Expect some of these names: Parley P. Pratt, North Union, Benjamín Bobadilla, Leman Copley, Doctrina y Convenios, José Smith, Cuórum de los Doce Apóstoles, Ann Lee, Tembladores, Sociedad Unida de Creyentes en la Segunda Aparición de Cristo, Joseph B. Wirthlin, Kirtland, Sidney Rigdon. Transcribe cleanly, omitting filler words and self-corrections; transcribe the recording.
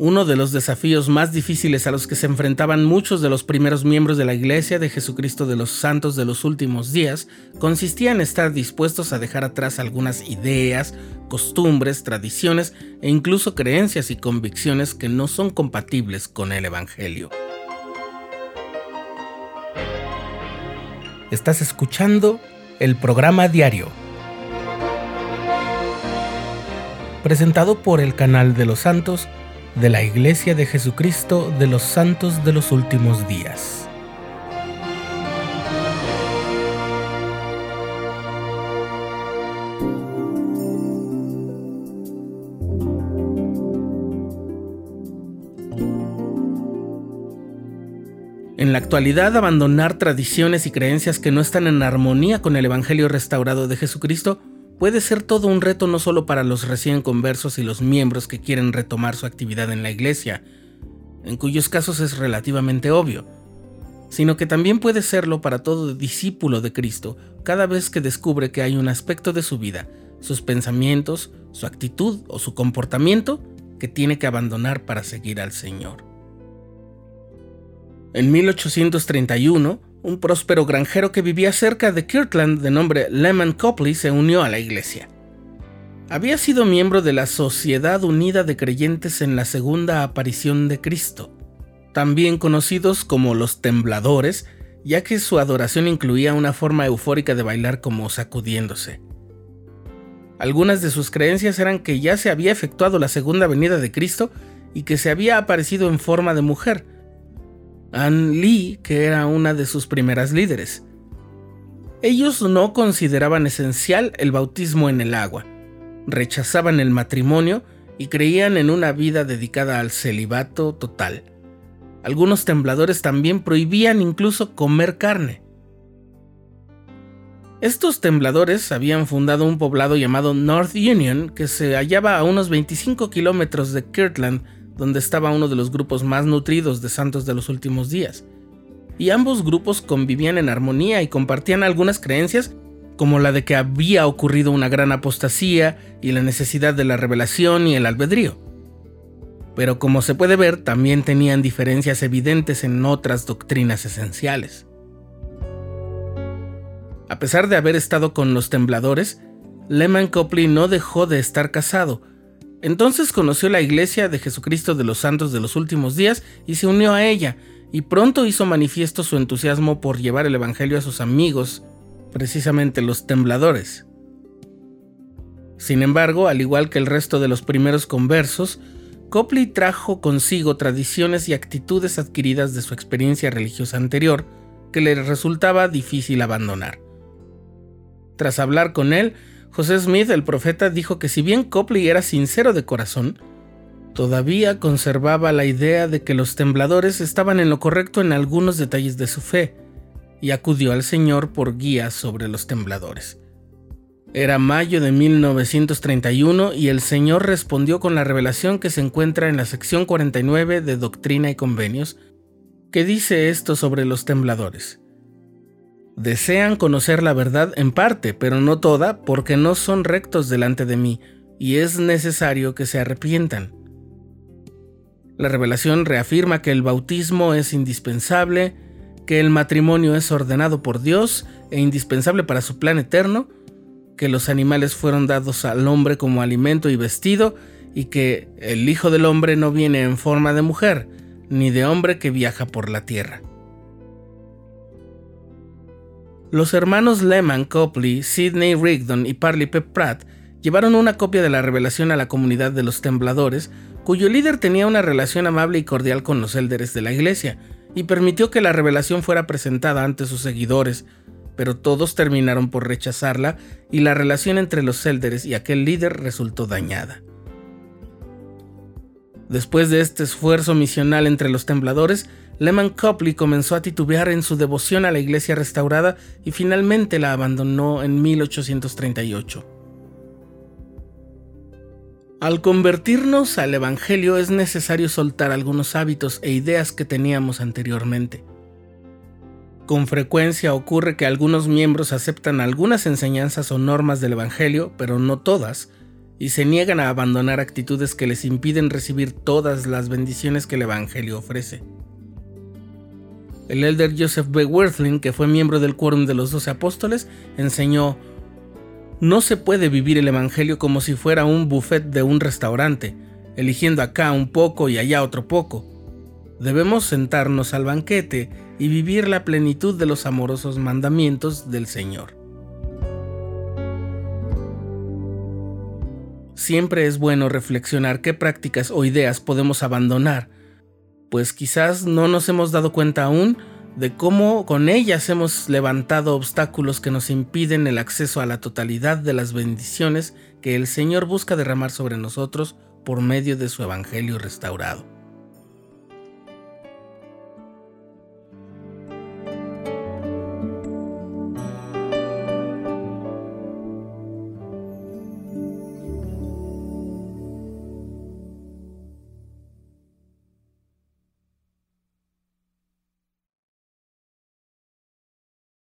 uno de los desafíos más difíciles a los que se enfrentaban muchos de los primeros miembros de la Iglesia de Jesucristo de los Santos de los Últimos Días consistía en estar dispuestos a dejar atrás algunas ideas, costumbres, tradiciones e incluso creencias y convicciones que no son compatibles con el Evangelio. Estás escuchando el programa diario, presentado por el canal de los santos de la Iglesia de Jesucristo de los Santos de los Últimos Días. En la actualidad, abandonar tradiciones y creencias que no están en armonía con el Evangelio restaurado de Jesucristo puede ser todo un reto no solo para los recién conversos y los miembros que quieren retomar su actividad en la iglesia, en cuyos casos es relativamente obvio, sino que también puede serlo para todo discípulo de Cristo cada vez que descubre que hay un aspecto de su vida, sus pensamientos, su actitud o su comportamiento que tiene que abandonar para seguir al Señor. En 1831, un próspero granjero que vivía cerca de Kirtland de nombre Leman Copley se unió a la iglesia. Había sido miembro de la Sociedad Unida de Creyentes en la Segunda Aparición de Cristo, también conocidos como los Tembladores, ya que su adoración incluía una forma eufórica de bailar como sacudiéndose. Algunas de sus creencias eran que ya se había efectuado la segunda venida de Cristo y que se había aparecido en forma de mujer, Ann Lee, que era una de sus primeras líderes. Ellos no consideraban esencial el bautismo en el agua, rechazaban el matrimonio y creían en una vida dedicada al celibato total. Algunos tembladores también prohibían incluso comer carne. Estos tembladores habían fundado un poblado llamado North Union, que se hallaba a unos 25 kilómetros de Kirtland, donde estaba uno de los grupos más nutridos de santos de los últimos días, y ambos grupos convivían en armonía y compartían algunas creencias, como la de que había ocurrido una gran apostasía y la necesidad de la revelación y el albedrío. Pero como se puede ver, también tenían diferencias evidentes en otras doctrinas esenciales. A pesar de haber estado con los tembladores, Leman Copley no dejó de estar casado. Entonces conoció la Iglesia de Jesucristo de los Santos de los Últimos Días y se unió a ella, y pronto hizo manifiesto su entusiasmo por llevar el Evangelio a sus amigos, precisamente los tembladores. Sin embargo, al igual que el resto de los primeros conversos, Copley trajo consigo tradiciones y actitudes adquiridas de su experiencia religiosa anterior que le resultaba difícil abandonar. Tras hablar con él, José Smith, el profeta, dijo que si bien Copley era sincero de corazón, todavía conservaba la idea de que los tembladores estaban en lo correcto en algunos detalles de su fe, y acudió al Señor por guía sobre los tembladores. Era mayo de 1931 y el Señor respondió con la revelación que se encuentra en la sección 49 de Doctrina y Convenios, que dice esto sobre los tembladores. Desean conocer la verdad en parte, pero no toda, porque no son rectos delante de mí, y es necesario que se arrepientan. La revelación reafirma que el bautismo es indispensable, que el matrimonio es ordenado por Dios e indispensable para su plan eterno, que los animales fueron dados al hombre como alimento y vestido, y que el Hijo del Hombre no viene en forma de mujer, ni de hombre que viaja por la tierra. Los hermanos Leman Copley, Sidney Rigdon y Parley P. Pratt llevaron una copia de la revelación a la comunidad de los tembladores, cuyo líder tenía una relación amable y cordial con los élderes de la iglesia, y permitió que la revelación fuera presentada ante sus seguidores, pero todos terminaron por rechazarla y la relación entre los élderes y aquel líder resultó dañada. Después de este esfuerzo misional entre los tembladores, Leman Copley comenzó a titubear en su devoción a la iglesia restaurada y finalmente la abandonó en 1838. Al convertirnos al evangelio es necesario soltar algunos hábitos e ideas que teníamos anteriormente. Con frecuencia ocurre que algunos miembros aceptan algunas enseñanzas o normas del evangelio, pero no todas, y se niegan a abandonar actitudes que les impiden recibir todas las bendiciones que el Evangelio ofrece. El elder Joseph B. Wirthlin, que fue miembro del Cuórum de los Doce Apóstoles, enseñó: no se puede vivir el Evangelio como si fuera un buffet de un restaurante, eligiendo acá un poco y allá otro poco. Debemos sentarnos al banquete y vivir la plenitud de los amorosos mandamientos del Señor. Siempre es bueno reflexionar qué prácticas o ideas podemos abandonar, pues quizás no nos hemos dado cuenta aún de cómo con ellas hemos levantado obstáculos que nos impiden el acceso a la totalidad de las bendiciones que el Señor busca derramar sobre nosotros por medio de su Evangelio restaurado.